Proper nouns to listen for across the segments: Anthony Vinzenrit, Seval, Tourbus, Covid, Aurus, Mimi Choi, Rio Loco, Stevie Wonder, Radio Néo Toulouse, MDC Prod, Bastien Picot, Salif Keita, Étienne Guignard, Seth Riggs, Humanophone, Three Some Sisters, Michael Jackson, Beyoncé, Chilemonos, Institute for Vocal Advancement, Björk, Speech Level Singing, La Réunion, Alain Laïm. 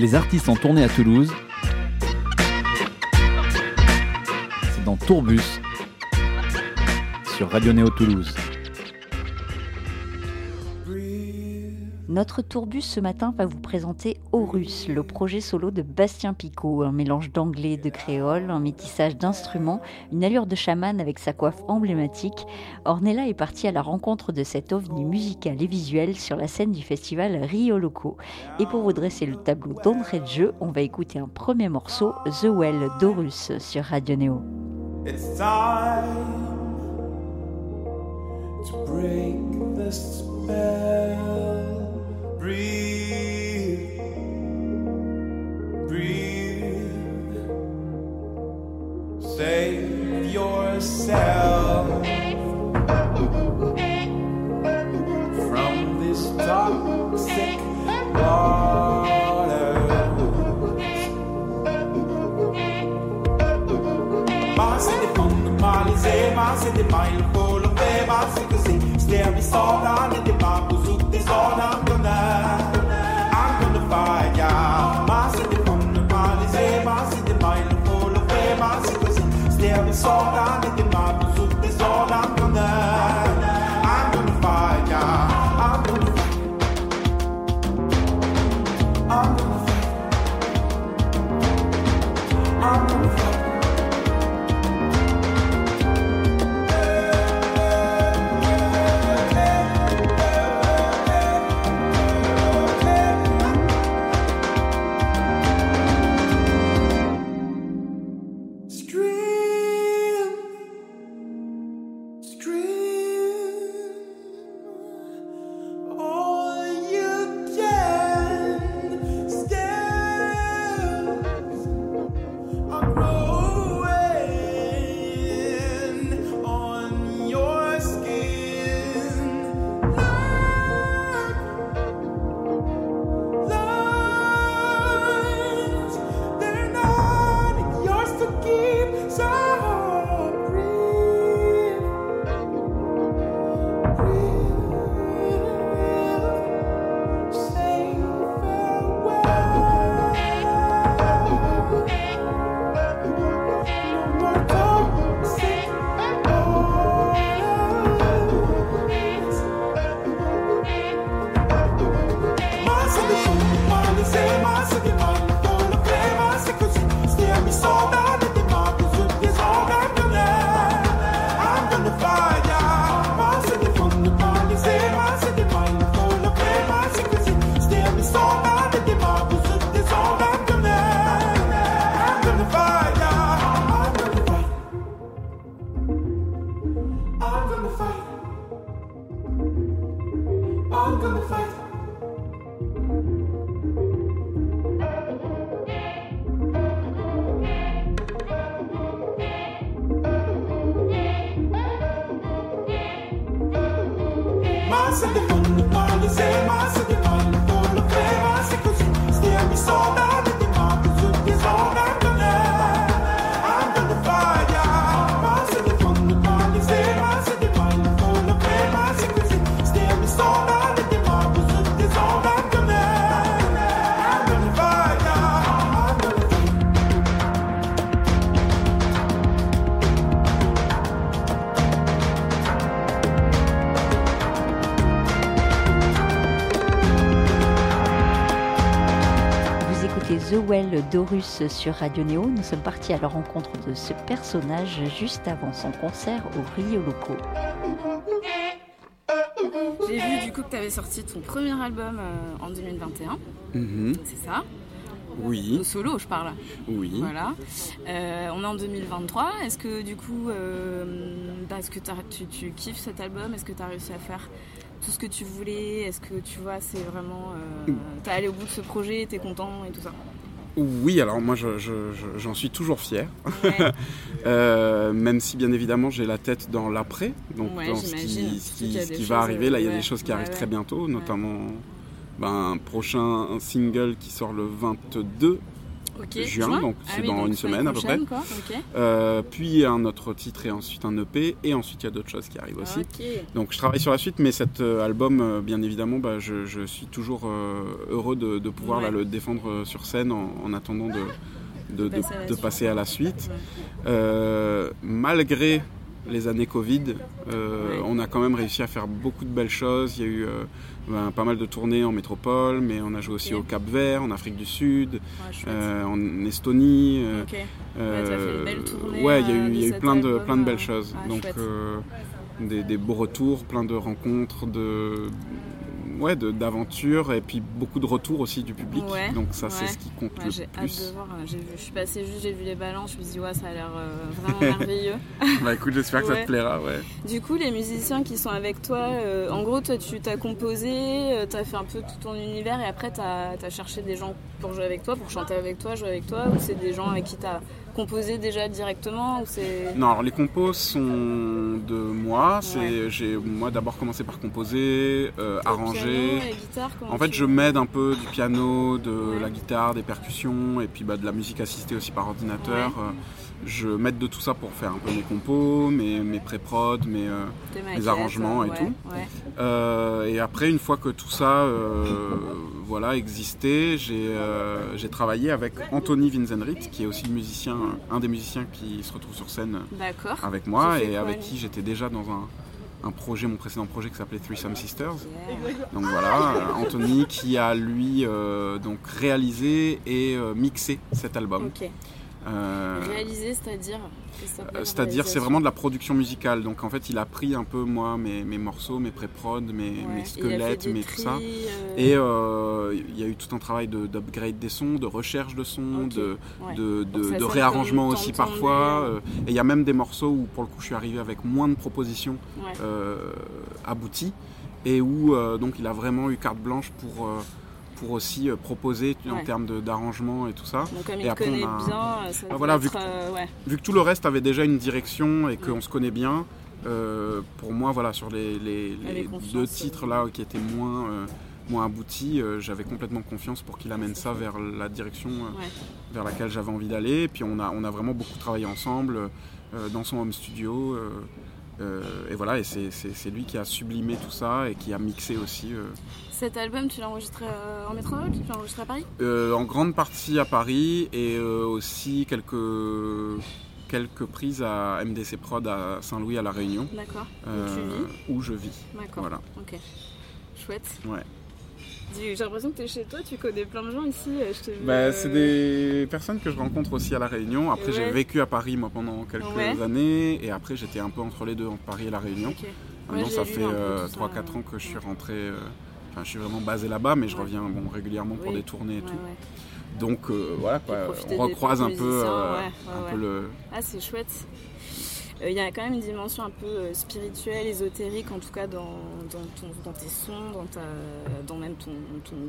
les artistes en tournée à Toulouse. C'est dans Tourbus, sur Radio Néo Toulouse. Notre tourbus ce matin va vous présenter Aurus, le projet solo de Bastien Picot. Un mélange d'anglais et de créole, un métissage d'instruments, une allure de chaman avec sa coiffe emblématique. Ornella est partie à la rencontre de cet ovni musical et visuel sur la scène du festival Rio Loco. Et pour vous dresser le tableau d'entrée de jeu, on va écouter un premier morceau, The Well d'Aurus sur Radio Néo. It's time to break the spell. Breathe, breathe, save yourself from this toxic water. Masse de fundamentalisé, masse de maille pour le fait, masse que c'est stère et soda, les débats pour tout désordre. So down in the mouth, so this all I'm gonna, fight, yeah. D'Aurus sur Radio Néo, nous sommes partis à la rencontre de ce personnage juste avant son concert au Rio Loco. J'ai vu du coup que tu avais sorti ton premier album en 2021, c'est ça ? Oui. Au solo, je parle. Oui. Voilà. On est en 2023. Est-ce que du coup, est-ce que tu kiffes cet album ? Est-ce que tu as réussi à faire tout ce que tu voulais ? Est-ce que tu vois, c'est vraiment... t'es allé au bout de ce projet, t'es content et tout ça ? Oui, alors moi j'en suis toujours fier, ouais. Même si bien évidemment j'ai la tête dans l'après, donc ouais, dans ce qui va arriver, là il y a des choses qui arrivent très bientôt, notamment un prochain single qui sort le 22 Okay. Juin, donc c'est dans une semaine à peu près. Okay. Puis un autre titre et ensuite un EP et ensuite il y a d'autres choses qui arrivent aussi. Okay. Donc je travaille sur la suite, mais cet album, bien évidemment, je suis toujours heureux de pouvoir là, le défendre sur scène en attendant de passer à la suite. Malgré les années Covid, on a quand même réussi à faire beaucoup de belles choses. Il y a eu pas mal de tournées en métropole, mais on a joué aussi au Cap-Vert, en Afrique du Sud, en Estonie. Ça fait une belle tournée, il y a eu plein de belles choses. Donc des beaux retours, plein de rencontres, d'aventures et puis beaucoup de retours aussi du public. Donc ça, c'est ce qui compte le plus. J'ai hâte de voir. J'ai vu les balances, je me suis dit, ça a l'air vraiment merveilleux. Écoute, j'espère que ça te plaira. Du coup, les musiciens qui sont avec toi, en gros, toi, tu t'as composé, t'as fait un peu tout ton univers et après, t'as cherché des gens pour jouer avec toi, pour chanter avec toi, jouer avec toi, ou c'est des gens avec qui t'as composé déjà directement ou c'est... Non, alors les compos sont de moi. J'ai moi d'abord commencé par composer, arranger. Piano et guitare, en fait, je m'aide un peu du piano, de la guitare, des percussions et puis de la musique assistée aussi par ordinateur. Je m'aide de tout ça pour faire un peu mes compos, mes pré-prod, mes arrangements et tout. Et après, une fois que tout ça existait, j'ai travaillé avec Anthony Vinzenrit, qui est aussi le musicien, un des musiciens qui se retrouve sur scène avec moi et avec qui j'étais déjà dans un projet, mon précédent projet qui s'appelait Three Some Sisters. Donc voilà, Anthony qui a lui donc réalisé et mixé cet album. Réalisé, c'est-à-dire c'est vraiment de la production musicale. Donc en fait, il a pris un peu moi mes morceaux, mes pré-prod, mes squelettes, tout ça. Et il y a eu tout un travail d'upgrade des sons, de recherche de sons, de réarrangement aussi parfois. Et il y a même des morceaux où pour le coup, je suis arrivé avec moins de propositions abouties et où donc il a vraiment eu carte blanche pour aussi proposer en termes d'arrangement et tout ça. Donc comme il connaît bien, ça peut être... Vu que tout le reste avait déjà une direction et qu'on se connaît bien, pour moi, sur les deux titres là qui étaient moins aboutis, j'avais complètement confiance pour qu'il amène ça vers la direction vers laquelle j'avais envie d'aller. Et puis on a vraiment beaucoup travaillé ensemble dans son home studio. Et voilà, et c'est lui qui a sublimé tout ça et qui a mixé aussi. Cet album, tu l'as enregistré en métropole ? Tu l'as enregistré à Paris ? En grande partie à Paris et aussi quelques prises à MDC Prod à Saint-Louis, à La Réunion. D'accord. Où je vis. D'accord. Voilà. Ok. Chouette. Ouais. J'ai l'impression que tu es chez toi, tu connais plein de gens ici. C'est des personnes que je rencontre aussi à La Réunion. Après, j'ai vécu à Paris moi pendant quelques années et après, j'étais un peu entre les deux, entre Paris et La Réunion. Maintenant, ça fait 3-4 ans que je suis rentré. Enfin, je suis vraiment basé là-bas, mais je reviens régulièrement pour des tournées et tout. Donc, on recroise un peu le... Ah, c'est chouette. Il y a quand même une dimension un peu spirituelle, ésotérique, en tout cas dans tes sons, dans même ton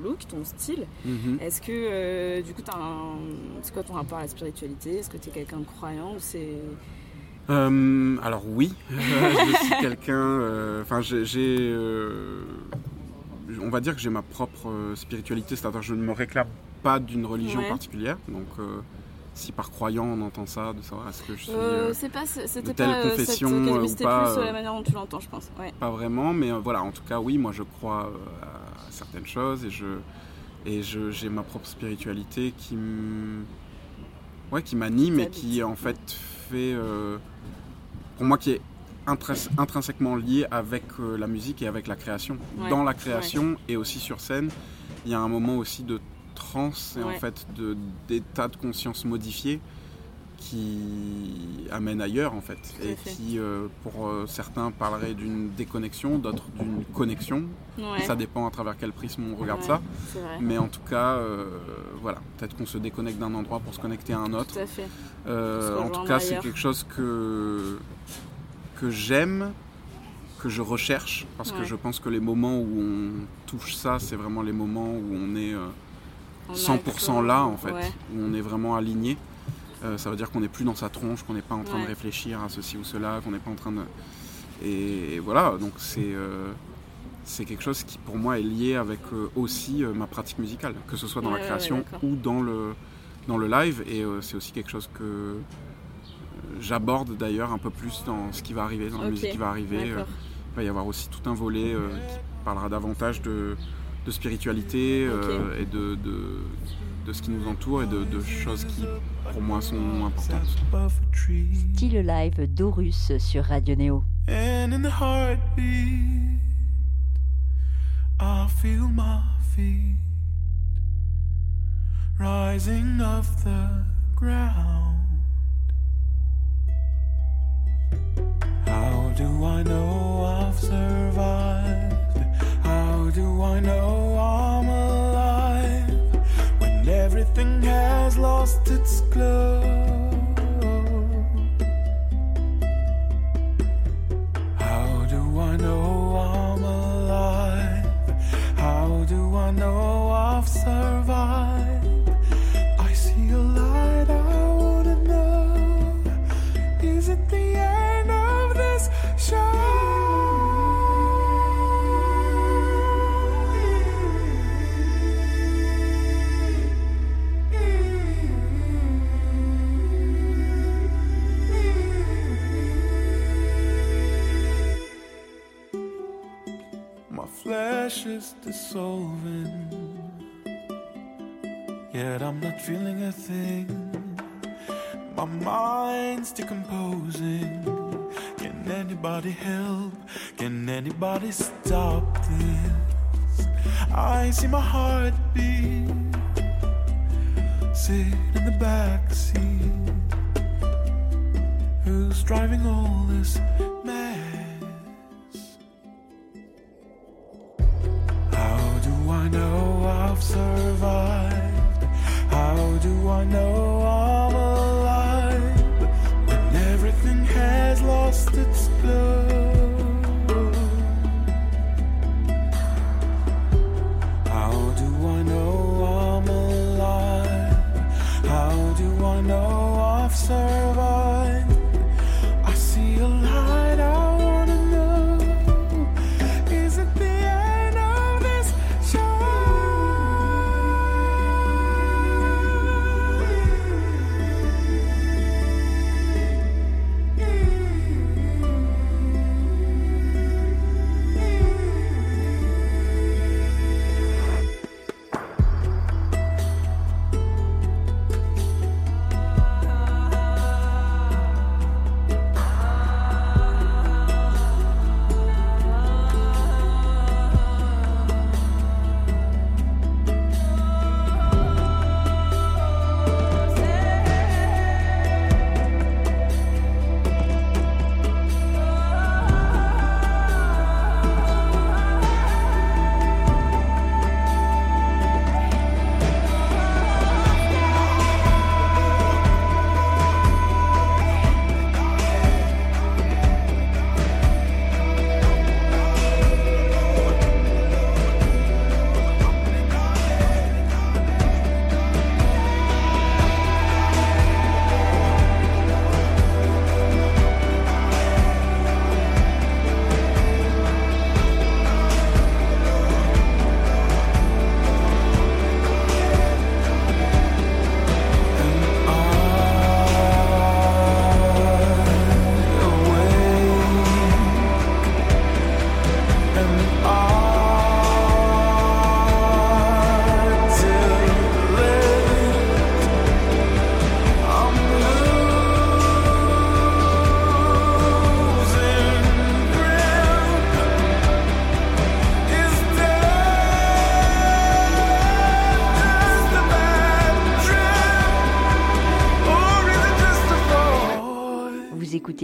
look, ton style. Mm-hmm. Est-ce que, du coup, c'est quoi ton rapport à la spiritualité ? Est-ce que tu es quelqu'un de croyant ou c'est... Alors oui, je suis quelqu'un... Enfin, on va dire que j'ai ma propre spiritualité, c'est-à-dire que je ne me réclame pas d'une religion particulière, donc... si par croyant on entend ça, de savoir est-ce que je suis de telle confession ou pas. Plus sur la manière dont tu l'entends, je pense. Ouais. Pas vraiment, mais voilà, en tout cas, oui, moi je crois à certaines choses et j'ai ma propre spiritualité qui m'anime et qui en fait fait, pour moi, qui est intrinsèquement liée avec la musique et avec la création. Dans la création et aussi sur scène, il y a un moment aussi de trance et en fait d'états de conscience modifiés qui amènent ailleurs en fait qui pour certains parleraient d'une déconnexion, d'autres d'une connexion, ça dépend à travers quel prisme on regarde ça, mais en tout cas peut-être qu'on se déconnecte d'un endroit pour se connecter à un autre, en tout cas c'est quelque chose que j'aime, que je recherche parce que je pense que les moments où on touche ça, c'est vraiment les moments où on est 100% là en fait, où on est vraiment aligné, ça veut dire qu'on n'est plus dans sa tronche, qu'on n'est pas en train de réfléchir à ceci ou cela, qu'on n'est pas en train de... Et voilà, donc c'est quelque chose qui pour moi est lié avec aussi ma pratique musicale, que ce soit dans la création ou dans le dans le live, et c'est aussi quelque chose que j'aborde d'ailleurs un peu plus dans ce qui va arriver, dans la musique qui va arriver. Il va y avoir aussi tout un volet qui parlera davantage de spiritualité et de ce qui nous entoure et de choses qui pour moi sont importantes. Style live d'Aurus sur Radio Néo. And in the heartbeat, I feel my feet rising off the ground. How do I know I've survived? How do I know I'm alive when everything has lost its glow? I know I'm alive. How do I know I've survived? I see a light I wanna know. Is it the end of this show? Flesh is dissolving, yet I'm not feeling a thing. My mind's decomposing. Can anybody help? Can anybody stop this? I see my heartbeat sit in the backseat. Who's driving all this mad? Survived. How do I know I'm alive when everything has lost its glow? How do I know I'm alive? How do I know I've survived? I see a light I wanna know. Is it the end of this show?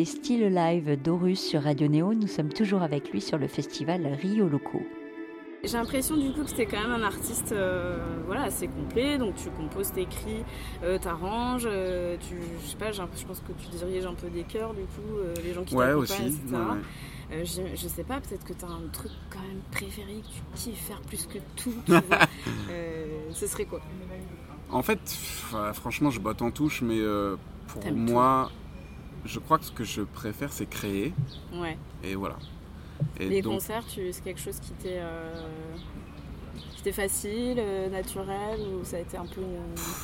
Style live d'Aurus sur Radio Néo, nous sommes toujours avec lui sur le festival Rio Loco. J'ai l'impression du coup que c'était quand même un artiste assez complet, donc tu composes, t'écris, t'arranges, je pense que tu diriges un peu des chœurs du coup, les gens qui t'accompagnent, aussi, etc. Ouais. Je sais pas, peut-être que t'as un truc quand même préféré que tu kiffes faire plus que tout, tu vois. Ce serait quoi? En fait, franchement je botte en touche, mais pour T'aimes moi... tout. Je crois que ce que je préfère, c'est créer. Ouais. Et voilà. Et les donc, concerts, c'est quelque chose qui t'est... C'était facile, naturel, ou ça a été un peu...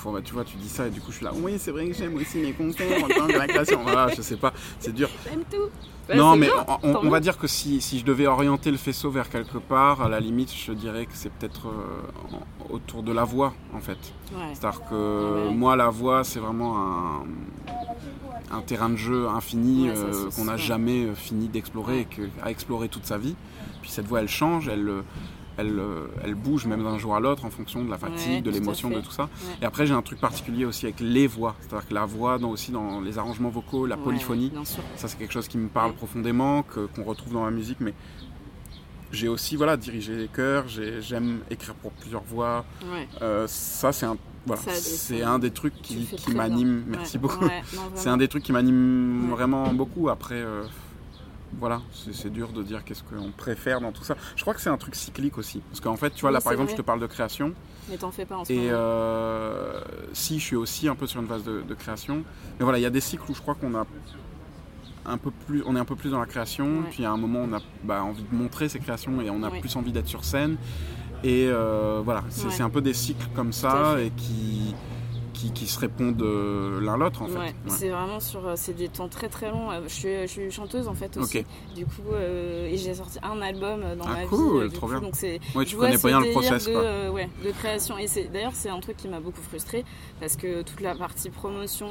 Bah, tu vois, tu dis ça et du coup je suis là, oui c'est vrai que j'aime aussi mes concerts en tant que la classe, voilà, je sais pas, c'est dur. J'aime tout. Bah, non mais bien, on va dire que si je devais orienter le faisceau vers quelque part, à la limite je dirais que c'est peut-être autour de la voix en fait. Ouais. C'est-à-dire que moi la voix c'est vraiment un terrain de jeu infini qu'on n'a jamais fini d'explorer et à explorer toute sa vie. Puis cette voix elle change, elle bouge même d'un jour à l'autre en fonction de la fatigue, de l'émotion, de tout ça. Ouais. Et après j'ai un truc particulier aussi avec les voix, c'est-à-dire que la voix aussi dans les arrangements vocaux, la polyphonie, ça c'est quelque chose qui me parle profondément, qu'on retrouve dans la musique, mais j'ai aussi dirigé les chœurs, j'aime écrire pour plusieurs voix, ça c'est un... Voilà, c'est un des trucs qui m'anime, merci beaucoup, c'est un des trucs qui m'anime vraiment beaucoup. Après, voilà, c'est dur de dire qu'est-ce qu'on préfère dans tout ça. Je crois que c'est un truc cyclique aussi, parce qu'en fait, tu vois, là par exemple, je te parle de création. Mais t'en fais pas en ce moment. Et si, je suis aussi un peu sur une phase de création. Mais voilà, il y a des cycles où je crois qu'on a on est un peu plus dans la création, puis à un moment, on a envie de montrer ces créations et on a plus envie d'être sur scène. Et voilà, c'est un peu des cycles comme ça et qui se répondent l'un l'autre en fait. Ouais. C'est vraiment c'est des temps très très longs. Je suis chanteuse en fait aussi. Okay. Du coup, et j'ai sorti un album dans ma vie. Trop bien. Donc c'est, tu connais pas bien le process quoi. De création. Et c'est un truc qui m'a beaucoup frustrée parce que toute la partie promotion.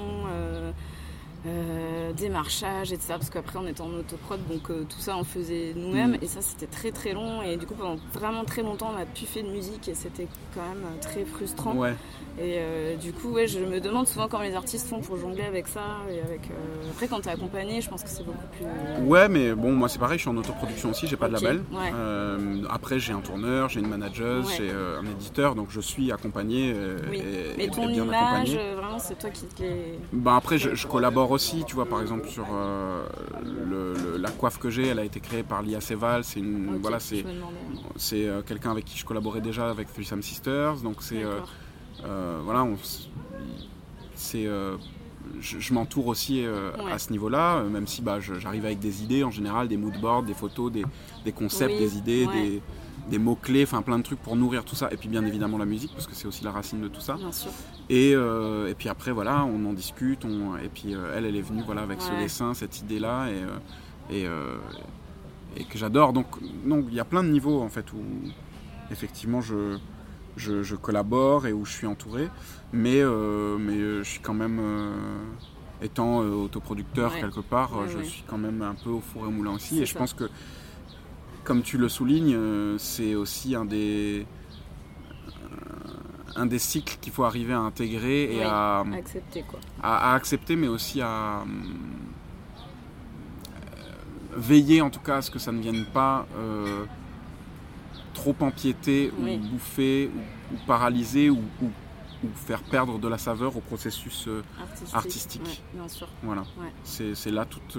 Démarchage, etc. Parce qu'après on était en autoprod, donc tout ça on faisait nous-mêmes et ça c'était très très long et du coup pendant vraiment très longtemps on a pu faire de musique et c'était quand même très frustrant et du coup je me demande souvent comment les artistes font pour jongler avec ça et avec, après quand t'es accompagné je pense que c'est beaucoup plus... Ouais mais bon moi c'est pareil, je suis en autoproduction aussi, j'ai pas de label après j'ai un tourneur, j'ai une manageuse, j'ai un éditeur donc je suis accompagné mais ton image vraiment c'est toi qui les... Après je collabore aussi, tu vois, par exemple sur la coiffe que j'ai, elle a été créée par Lia Seval, c'est une voilà, c'est quelqu'un avec qui je collaborais déjà avec Three Some Sisters, donc c'est voilà, je m'entoure aussi à ce niveau-là, même si j'arrive avec des idées en général, des moodboards, des photos, des concepts, des idées, des mots-clés, enfin plein de trucs pour nourrir tout ça, et puis bien évidemment la musique, parce que c'est aussi la racine de tout ça. Bien sûr. Et puis après, voilà, on en discute, et puis elle est venue voilà, avec ce dessin, cette idée-là, et que j'adore. Donc, il y a plein de niveaux, en fait, où effectivement, je collabore et où je suis entouré, mais je suis quand même... étant autoproducteur quelque part, je suis quand même un peu au four et au moulin aussi, je pense que comme tu le soulignes, c'est aussi un des cycles qu'il faut arriver à intégrer et à accepter, quoi. À accepter, mais aussi à veiller en tout cas à ce que ça ne vienne pas trop empiéter ou bouffer ou paralyser ou faire perdre de la saveur au processus artistique. Ouais, bien sûr. Voilà. Ouais. C'est là toute.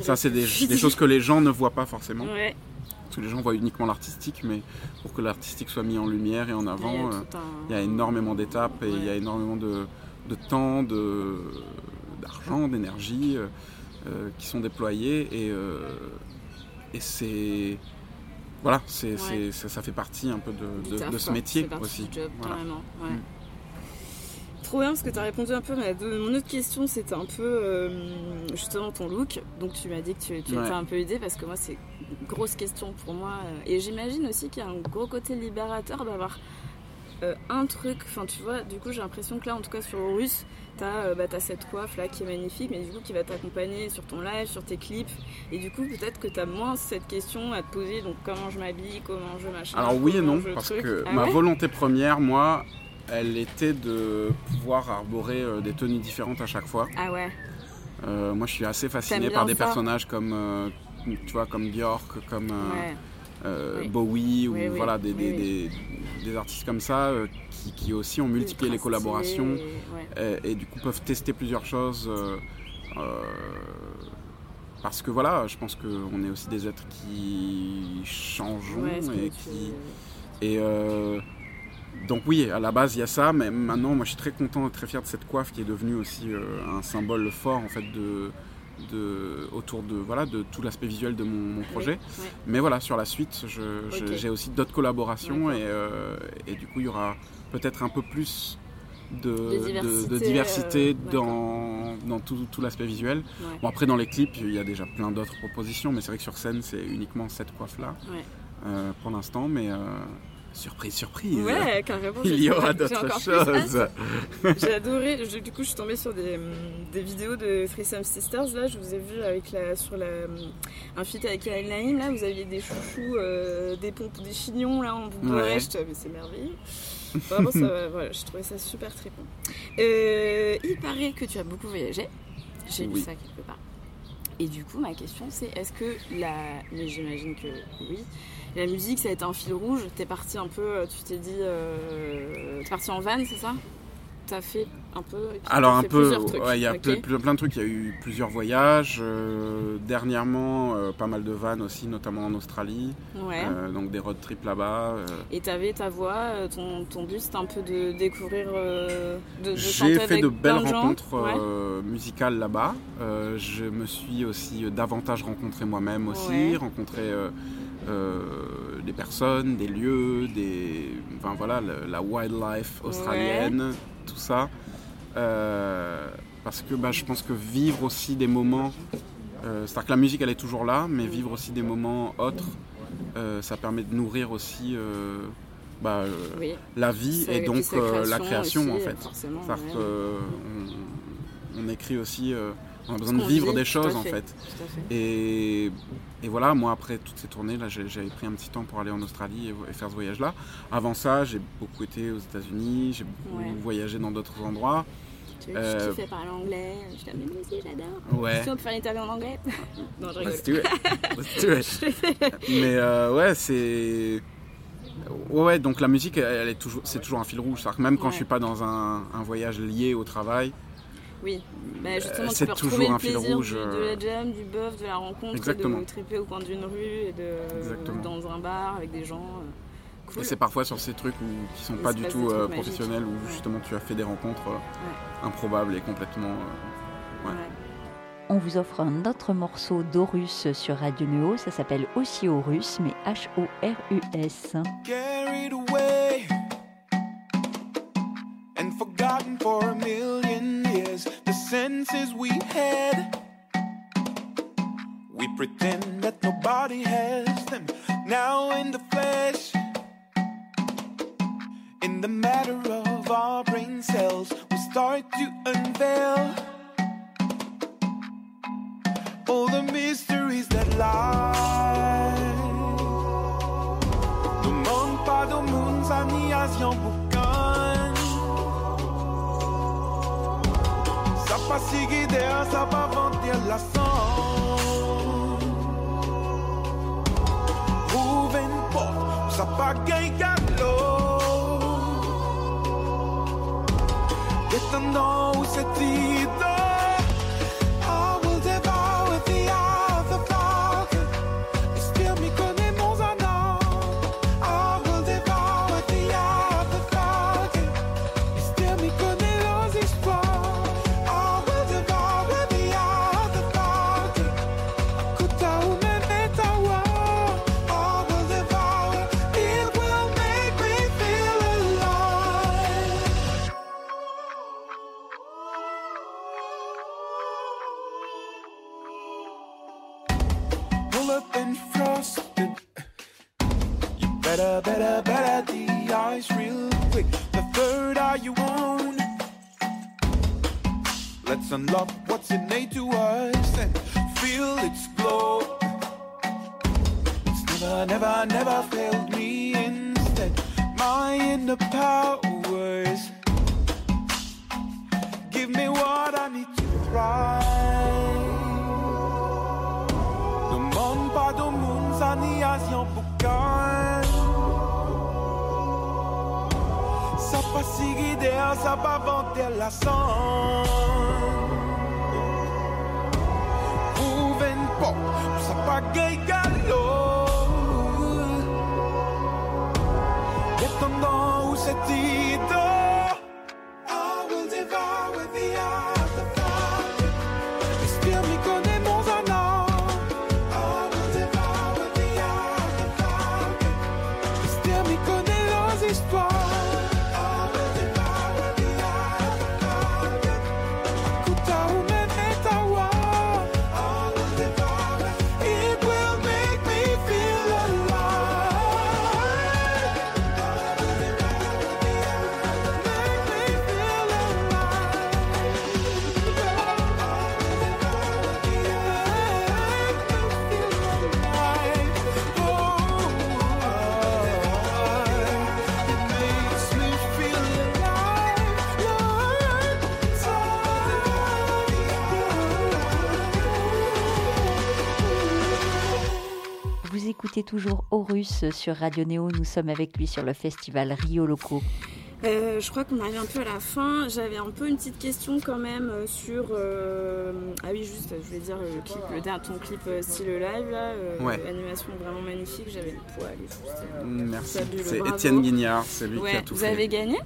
Ça, c'est des choses que les gens ne voient pas forcément. Ouais. Parce que les gens voient uniquement l'artistique, mais pour que l'artistique soit mis en lumière et en avant, il y a énormément d'étapes et il y a énormément de temps, d'argent, d'énergie qui sont déployés et c'est... Voilà, ça fait partie un peu de ce métier aussi. C'est parti du job, carrément. Voilà. Ouais. Trop bien parce que tu as répondu un peu à mon autre question, c'était un peu justement ton look. Donc tu m'as dit que tu étais un peu aidée parce que moi c'est une grosse question pour moi. Et j'imagine aussi qu'il y a un gros côté libérateur d'avoir un truc, enfin tu vois, du coup j'ai l'impression que là en tout cas sur Aurus, t'as cette coiffe là qui est magnifique mais du coup qui va t'accompagner sur ton live, sur tes clips et du coup peut-être que t'as moins cette question à te poser, donc comment je m'habille, comment je machin. Alors oui et non, parce que ma volonté première moi... Elle était de pouvoir arborer des tenues différentes à chaque fois. Ah ouais. Moi, je suis assez fasciné par des personnages comme, tu vois, comme Björk, comme Bowie, ou voilà des artistes comme ça qui aussi ont multiplié les collaborations et du coup peuvent tester plusieurs choses. Parce que voilà, je pense qu'on est aussi des êtres qui changeons Donc oui, à la base il y a ça, mais maintenant moi je suis très content et très fier de cette coiffe qui est devenue aussi un symbole fort en fait autour de, voilà, de tout l'aspect visuel de mon projet. Oui, ouais. Mais voilà, sur la suite, j'ai aussi d'autres collaborations et du coup, il y aura peut-être un peu plus de diversité dans tout l'aspect visuel. Ouais. Bon, après, dans les clips, il y a déjà plein d'autres propositions, mais c'est vrai que sur scène, c'est uniquement cette coiffe-là pour l'instant, mais... Surprise, surprise. Ouais, carrément. Il y aura d'autres choses. J'ai adoré. Du coup, je suis tombée sur des vidéos de Three Some Sisters. Là, je vous ai vu avec un feat avec Alain Laïm. Là, vous aviez des chouchous, des pompes, des chignons. Là, en bout de reste, mais c'est merveilleux. Vraiment, voilà, je trouvais ça super trippant. Il paraît que tu as beaucoup voyagé. J'ai lu ça quelque part. Et du coup, ma question, c'est est-ce que mais j'imagine que oui. La musique, ça a été un fil rouge. T'es parti un peu, tu t'es dit... T'es parti en van, c'est ça? T'as fait un peu... plusieurs trucs. Ouais, il y a plein de trucs. Il y a eu plusieurs voyages. Dernièrement, pas mal de vannes aussi, notamment en Australie. Ouais. Donc des road trips là-bas. Et t'avais ta voix, ton but, c'était un peu de découvrir... J'ai fait de belles rencontres musicales là-bas. Je me suis aussi davantage rencontré moi-même aussi. Ouais. Des personnes, des lieux, la wildlife australienne, tout ça. Parce que je pense que vivre aussi des moments, c'est-à-dire que la musique elle est toujours là, mais vivre aussi des moments autres, ça permet de nourrir aussi la vie et donc la création aussi, en fait. C'est-à-dire qu'on écrit aussi... On a besoin de vivre des choses en fait. Et voilà, moi après toutes ces tournées là, j'avais pris un petit temps pour aller en Australie et faire ce voyage là. Avant ça, j'ai beaucoup été aux États-Unis, j'ai beaucoup voyagé dans d'autres endroits. Je kiffais parler anglais, je suis là, mais aussi j'adore. Ouais. Si on peut faire l'interview en anglais. Non, je rigole. Let's do it. Mais c'est. Ouais, donc la musique, elle est toujours, c'est toujours un fil rouge. C'est-à-dire que même quand je suis pas dans un voyage lié au travail. Oui, justement, c'est tu peux retrouver le plaisir de la jam, du bœuf, de la rencontre, de triper au coin d'une rue, et dans un bar avec des gens. Cool. Et c'est parfois sur ces trucs qui ne sont pas du tout professionnels, magique. Où justement tu as fait des rencontres improbables et complètement... On vous offre un autre morceau d'Aurus sur Radio Néo, ça s'appelle aussi Aurus, mais H-O-R-U-S. Carried away and forgotten for a million years, the senses we had, we pretend that nobody has them, now in the flesh, in the matter of our brain cells, we start to unveil all the mysteries that lie, demande pas de moons à ni Asian. Pas si guidé, ça va ventir la sang. Ouvre une porte, ça va gagner à l'eau. Détendant où c'est idole. Unlock what's innate to us and feel its glow. It's never, never, never failed me. Instead, my inner powers give me what I need to thrive. The monde pas de moons à ni Asian boucan. Ça pas si guidé, ça pas vanter la sang. Ça pas gay galop. Détendant où c'est idole. I will devour the other part. Still me connaît. toujours Aurus sur Radio Néo. Nous sommes avec lui sur le festival Rio Loco. Je crois qu'on arrive un peu à la fin. J'avais un peu une petite question quand même sur... Ah oui, juste, je voulais dire le clip, ton clip style live, là, l'animation vraiment magnifique. J'avais le poil et tout. Merci. Salut, c'est Étienne Guignard, c'est lui qui a tout fait. Vous avez gagné ?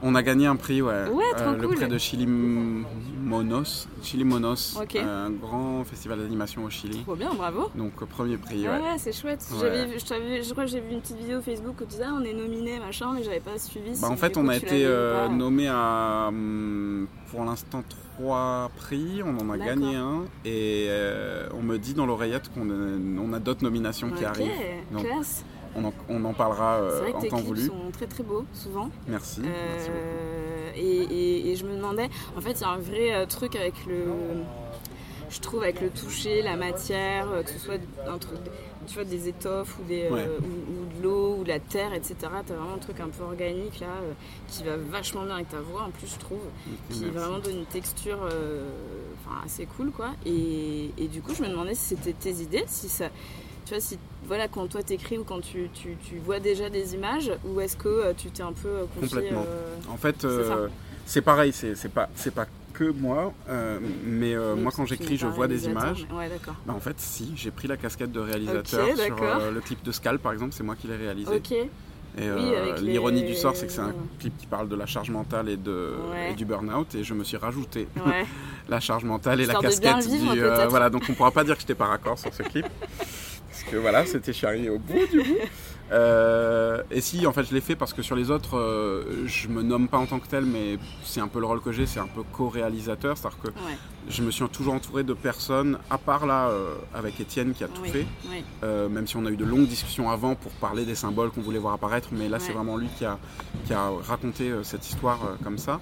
On a gagné un prix, le prix de Chilemonos, un grand festival d'animation au Chili. Trop bien, bravo. Donc premier prix. Ah ouais, c'est chouette. Ouais. Je crois que j'ai vu une petite vidéo Facebook où tu disais on est nominé machin, mais j'avais pas suivi. Bah, en fait, on a été nommé à pour l'instant 3 prix, on en a gagné un et on me dit dans l'oreillette qu'on a d'autres nominations qui arrivent. Donc, classe. On en parlera en temps voulu. C'est vrai que tes clips sont très très beaux, souvent. Merci. Merci beaucoup. Et je me demandais, en fait, il y a un vrai truc avec le toucher, la matière, que ce soit un truc, tu vois, des étoffes ou de l'eau ou de la terre, etc. T'as vraiment un truc un peu organique là, qui va vachement bien avec ta voix en plus, je trouve, vraiment donne une texture assez cool, quoi. Et du coup, je me demandais si c'était tes idées, si ça... Tu vois, quand toi t'écris ou quand tu vois déjà des images, ou est-ce que tu t'es un peu confié, complètement. En fait, c'est pareil, c'est pas que moi, mais moi quand j'écris, je vois des images. Ouais, d'accord. Bah, en fait, si, j'ai pris la casquette de réalisateur sur le clip de Scal, par exemple, c'est moi qui l'ai réalisé. Ok. Et l'ironie du sort, c'est que c'est un clip qui parle de la charge mentale et du burn-out, et je me suis rajouté la charge mentale et la casquette du... donc on pourra pas dire que j'étais pas raccord sur ce clip. Parce que c'était charrié au bout du bout. Et si, en fait, je l'ai fait parce que sur les autres, je me nomme pas en tant que tel, mais c'est un peu le rôle que j'ai, c'est un peu co-réalisateur. C'est-à-dire que je me suis toujours entouré de personnes, à part là, avec Étienne qui a tout fait. Oui. Même si on a eu de longues discussions avant pour parler des symboles qu'on voulait voir apparaître, mais là, c'est vraiment lui qui a raconté cette histoire comme ça.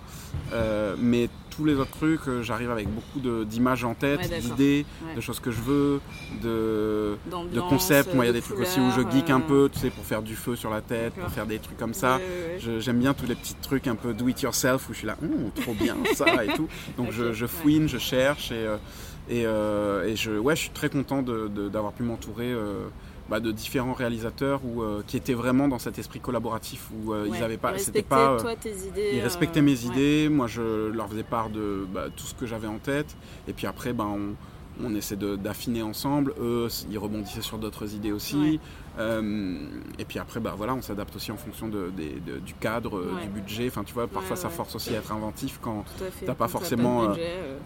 Mais tous les autres trucs, j'arrive avec beaucoup d'images en tête, d'idées, de choses que je veux, de concepts. Moi, il y a des trucs aussi où je geek un peu, tu sais, pour faire du feu sur la tête, pour faire des trucs comme ça. J'aime bien tous les petits trucs un peu do it yourself où je suis là, trop bien ça et tout. Donc je fouine, je cherche et je suis très content d'avoir pu m'entourer de différents réalisateurs qui étaient vraiment dans cet esprit collaboratif où ils avaient pas... C'était pas... Toi, tes idées, ils respectaient mes idées, moi je leur faisais part de tout ce que j'avais en tête, et puis après on essaie d'affiner ensemble, eux ils rebondissaient sur d'autres idées aussi, et puis après on s'adapte aussi en fonction du cadre, du budget, enfin tu vois, parfois ça force aussi à être inventif quand t'as pas forcément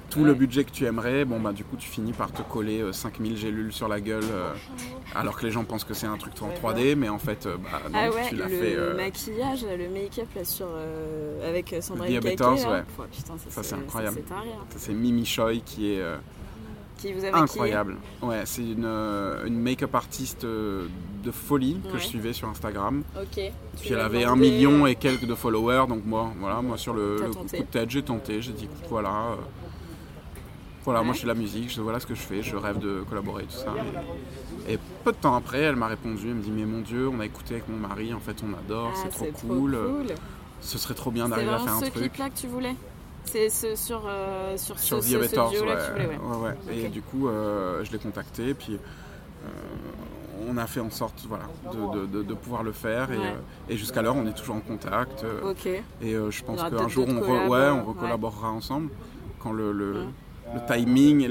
tout le budget que tu aimerais, du coup tu finis par te coller 5000 gélules sur la gueule, alors que les gens pensent que c'est un truc en 3D, mais en fait tu l'as fait... Le maquillage, le make-up là sur... avec Sandra et Keke, ça c'est incroyable, c'est Mimi Choi qui est... Incroyable. Ouais, c'est une make-up artiste de folie que je suivais sur Instagram. Ok. Puis elle avait 1 million et quelques de followers, donc moi sur le coup de tête, j'ai tenté, j'ai dit moi je fais la musique, voilà ce que je fais, je rêve de collaborer et tout ça. Et peu de temps après, elle m'a répondu, elle me dit mais mon Dieu, on a écouté avec mon mari, en fait on adore, c'est trop cool. Ce serait trop bien d'arriver à faire un truc. C'est ce clip-là que tu voulais? C'est sur The Abattoirs, Et du coup, je l'ai contacté, puis on a fait en sorte de pouvoir le faire, et jusqu'à l'heure, on est toujours en contact. Et je pense qu'un jour, on recollaborera ensemble quand le timing et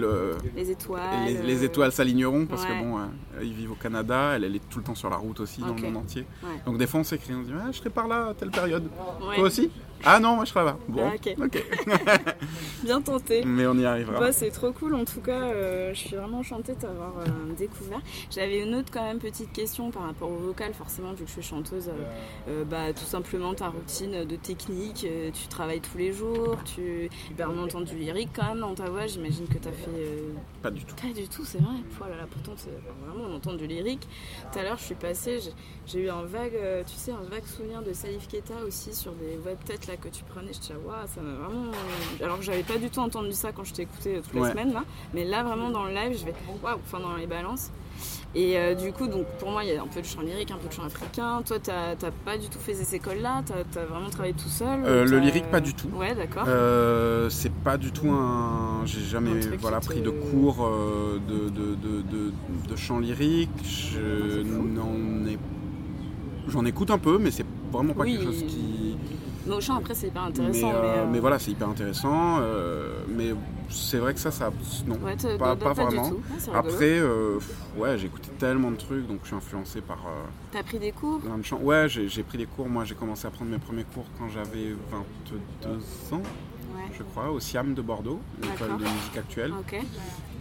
les étoiles s'aligneront, parce que ils vivent au Canada, elle est tout le temps sur la route aussi dans le monde entier. Donc des fois on s'écrit, on se dit je serai par là à telle période. Toi aussi? Ah non, moi je serai là. Bon, ok. Bien tenté. Mais on y arrivera. Bah, c'est trop cool en tout cas, je suis vraiment enchantée de t'avoir découvert. J'avais une autre quand même petite question par rapport au vocal, forcément vu que je suis chanteuse, tout simplement ta routine de technique, tu travailles tous les jours, on entend du lyrique quand même dans ta voix, j'imagine que t'as fait... Pas du tout. Pas du tout, c'est vrai. Pourtant c'est vraiment on entend du lyrique. Tout à l'heure je suis passée, j'ai eu un vague souvenir de Salif Keita aussi sur des voix de tête là que tu prenais, je te disais waouh, ça m'a vraiment... Alors que j'avais pas du tout entendu ça quand je t'écoutais toute la semaine là, mais là vraiment dans le live je vais waouh, enfin dans les balances. Et du coup, donc, pour moi, il y a un peu de chant lyrique, un peu de chant africain. Toi, t'as pas du tout fait ces écoles-là? T'as vraiment travaillé tout seul? Le lyrique, pas du tout. Ouais, d'accord. C'est pas du tout un... J'ai jamais pris de cours de chant lyrique. J'en écoute un peu, mais c'est vraiment pas quelque chose qui... Mais au chant, après, c'est hyper intéressant. Mais voilà, c'est hyper intéressant. Mais c'est vrai que ça... Non, ouais, pas vraiment. Ouais, après, j'ai écouté tellement de trucs, donc je suis influencé par... T'as pris des cours ? Ouais, j'ai pris des cours. Moi, j'ai commencé à prendre mes premiers cours quand j'avais 22 ans, je crois, au SIAM de Bordeaux, l'école de musique actuelle. Okay.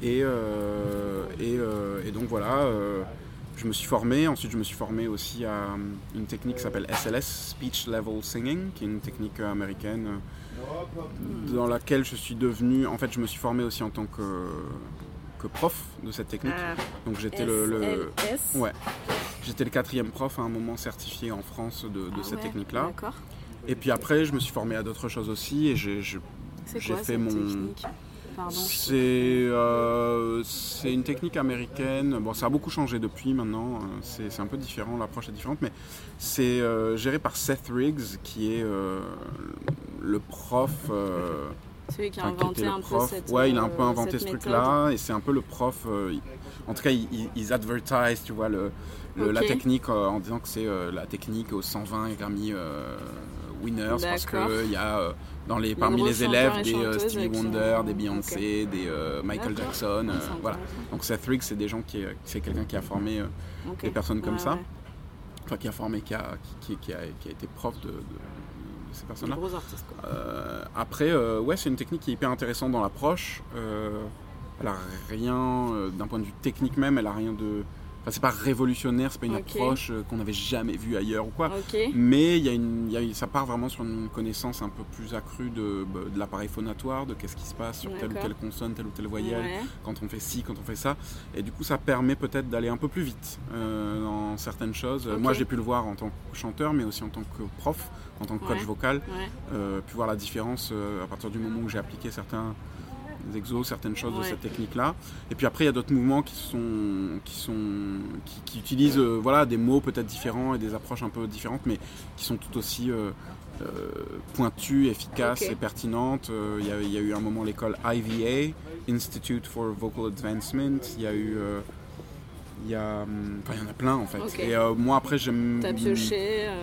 Et donc, voilà... je me suis formé, ensuite je me suis formé aussi à une technique qui s'appelle SLS, Speech Level Singing, qui est une technique américaine dans laquelle je suis devenu... En fait, je me suis formé aussi en tant que prof de cette technique. Donc j'étais j'étais le 4e prof à un moment certifié en France de cette technique-là. D'accord. Et puis après, je me suis formé à d'autres choses aussi et j'ai fait cette technique. C'est une technique américaine. Bon, ça a beaucoup changé depuis maintenant. C'est un peu différent, l'approche est différente, mais c'est géré par Seth Riggs, qui est le prof. Celui qui a inventé un peu cette. Ouais, il a un peu inventé ce truc-là, et c'est un peu le prof. En tout cas, ils advertisent, tu vois, la technique en disant que c'est la technique aux 120 Grammy winners. D'accord. Parce que il y a parmi les élèves des Stevie Wonder, des Beyoncé, des Michael Jackson, voilà. Donc Seth Riggs, c'est des gens c'est quelqu'un qui a formé des personnes comme ça, enfin qui a formé, qui a été prof de ces personnes-là. Des gros artistes, quoi. Après, c'est une technique qui est hyper intéressante dans l'approche. Elle a rien d'un point de vue technique même, elle a rien de. Enfin, c'est pas révolutionnaire, c'est pas une approche qu'on n'avait jamais vue ailleurs ou quoi. Mais ça part vraiment sur une connaissance un peu plus accrue de l'appareil phonatoire, de qu'est-ce qui se passe sur telle ou telle consonne, telle ou telle voyelle, quand on fait ci, quand on fait ça. Et du coup, ça permet peut-être d'aller un peu plus vite dans certaines choses. Moi, j'ai pu le voir en tant que chanteur, mais aussi en tant que prof, en tant que coach vocal. Pu voir la différence à partir du moment où j'ai appliqué des exos, certaines choses de cette technique-là. Et puis après, il y a d'autres mouvements qui utilisent des mots peut-être différents et des approches un peu différentes, mais qui sont tout aussi pointues, efficaces et pertinentes. Il y a eu à un moment l'école IVA, Institute for Vocal Advancement. Il y a eu... il y en a plein en fait. Et moi après j'aime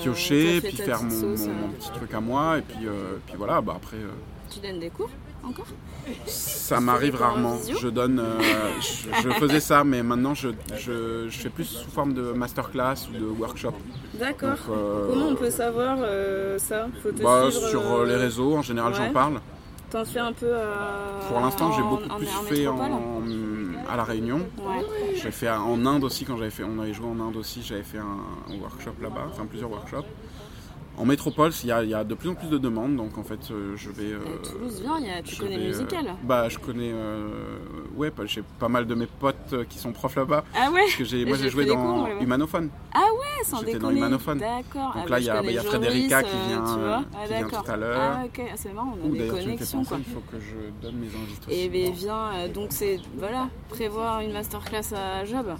piocher puis faire mon petit truc à moi. Et puis voilà, après... Tu donnes des cours encore ? Ça m'arrive rarement. Je faisais ça, mais maintenant je fais plus sous forme de masterclass ou de workshop. D'accord. Donc, comment on peut savoir ça ? Faut te suivre sur les réseaux. En général, j'en parle. T'en fais un peu. Pour l'instant, j'ai beaucoup plus fait à La Réunion. J'ai fait en Inde aussi quand on avait joué en Inde aussi. J'avais fait un workshop là-bas, enfin plusieurs workshops. En métropole, il y a de plus en plus de demandes, donc en fait, je vais... Toulouse vient, tu connais musicale. Je connais... j'ai pas mal de mes potes qui sont profs là-bas. Ah ouais? Parce que j'ai joué dans Humanophone. Ah ouais, sans déconner. J'étais dans Humanophone. D'accord. Donc là, il y a Frédérica qui vient, tout à l'heure. Ah ok, c'est marrant, on a des connexions. Quoi. Il faut que je donne mes invites aussi. Et viens, donc c'est... Voilà, prévoir une masterclass à Job,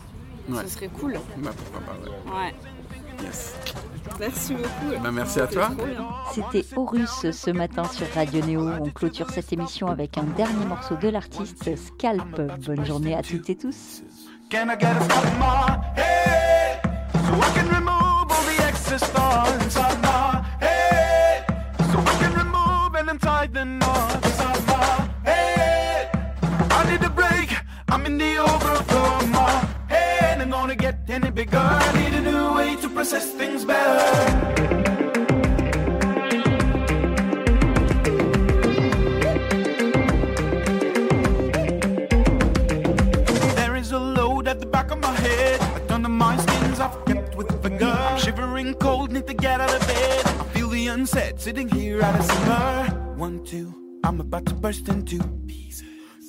ce serait cool. Bah pourquoi pas, Yes. Merci beaucoup. Merci à toi. C'était Aurus ce matin sur Radio Néo. On clôture cette émission avec un dernier morceau de l'artiste Scalp. Bonne journée à toutes et tous. Any bigger, I need a new way to process things better. There is a load at the back of my head. I don't know my skins, I've kept with the finger. I'm shivering cold, need to get out of bed. I feel the unsaid, sitting here at a simmer. 1, 2, I'm about to burst into pieces.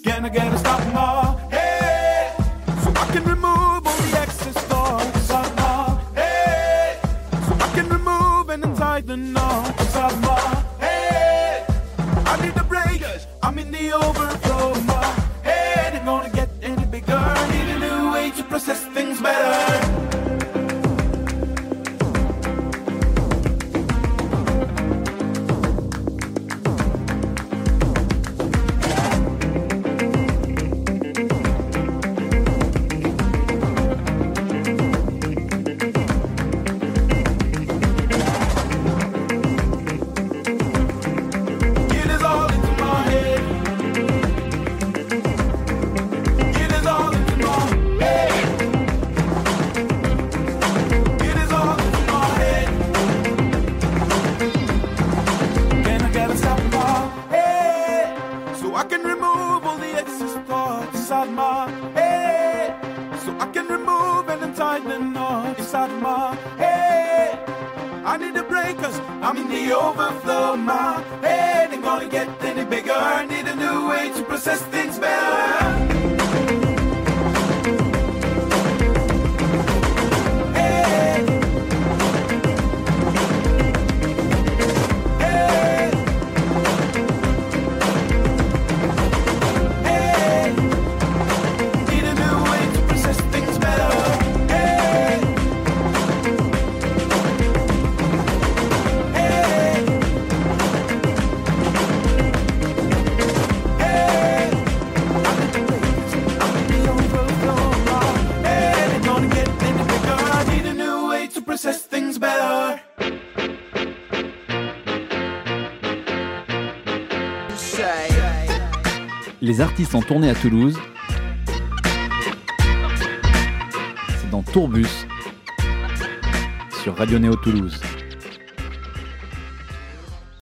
Can I get a stop now? Hey, so I can remove all the excess. The knots of my head, I need the breakers, I'm in the overflow. My head ain't gonna get any bigger, I need a new way to process. says things better. Les artistes en tournée à Toulouse, c'est dans Tourbus, sur Radio Néo Toulouse.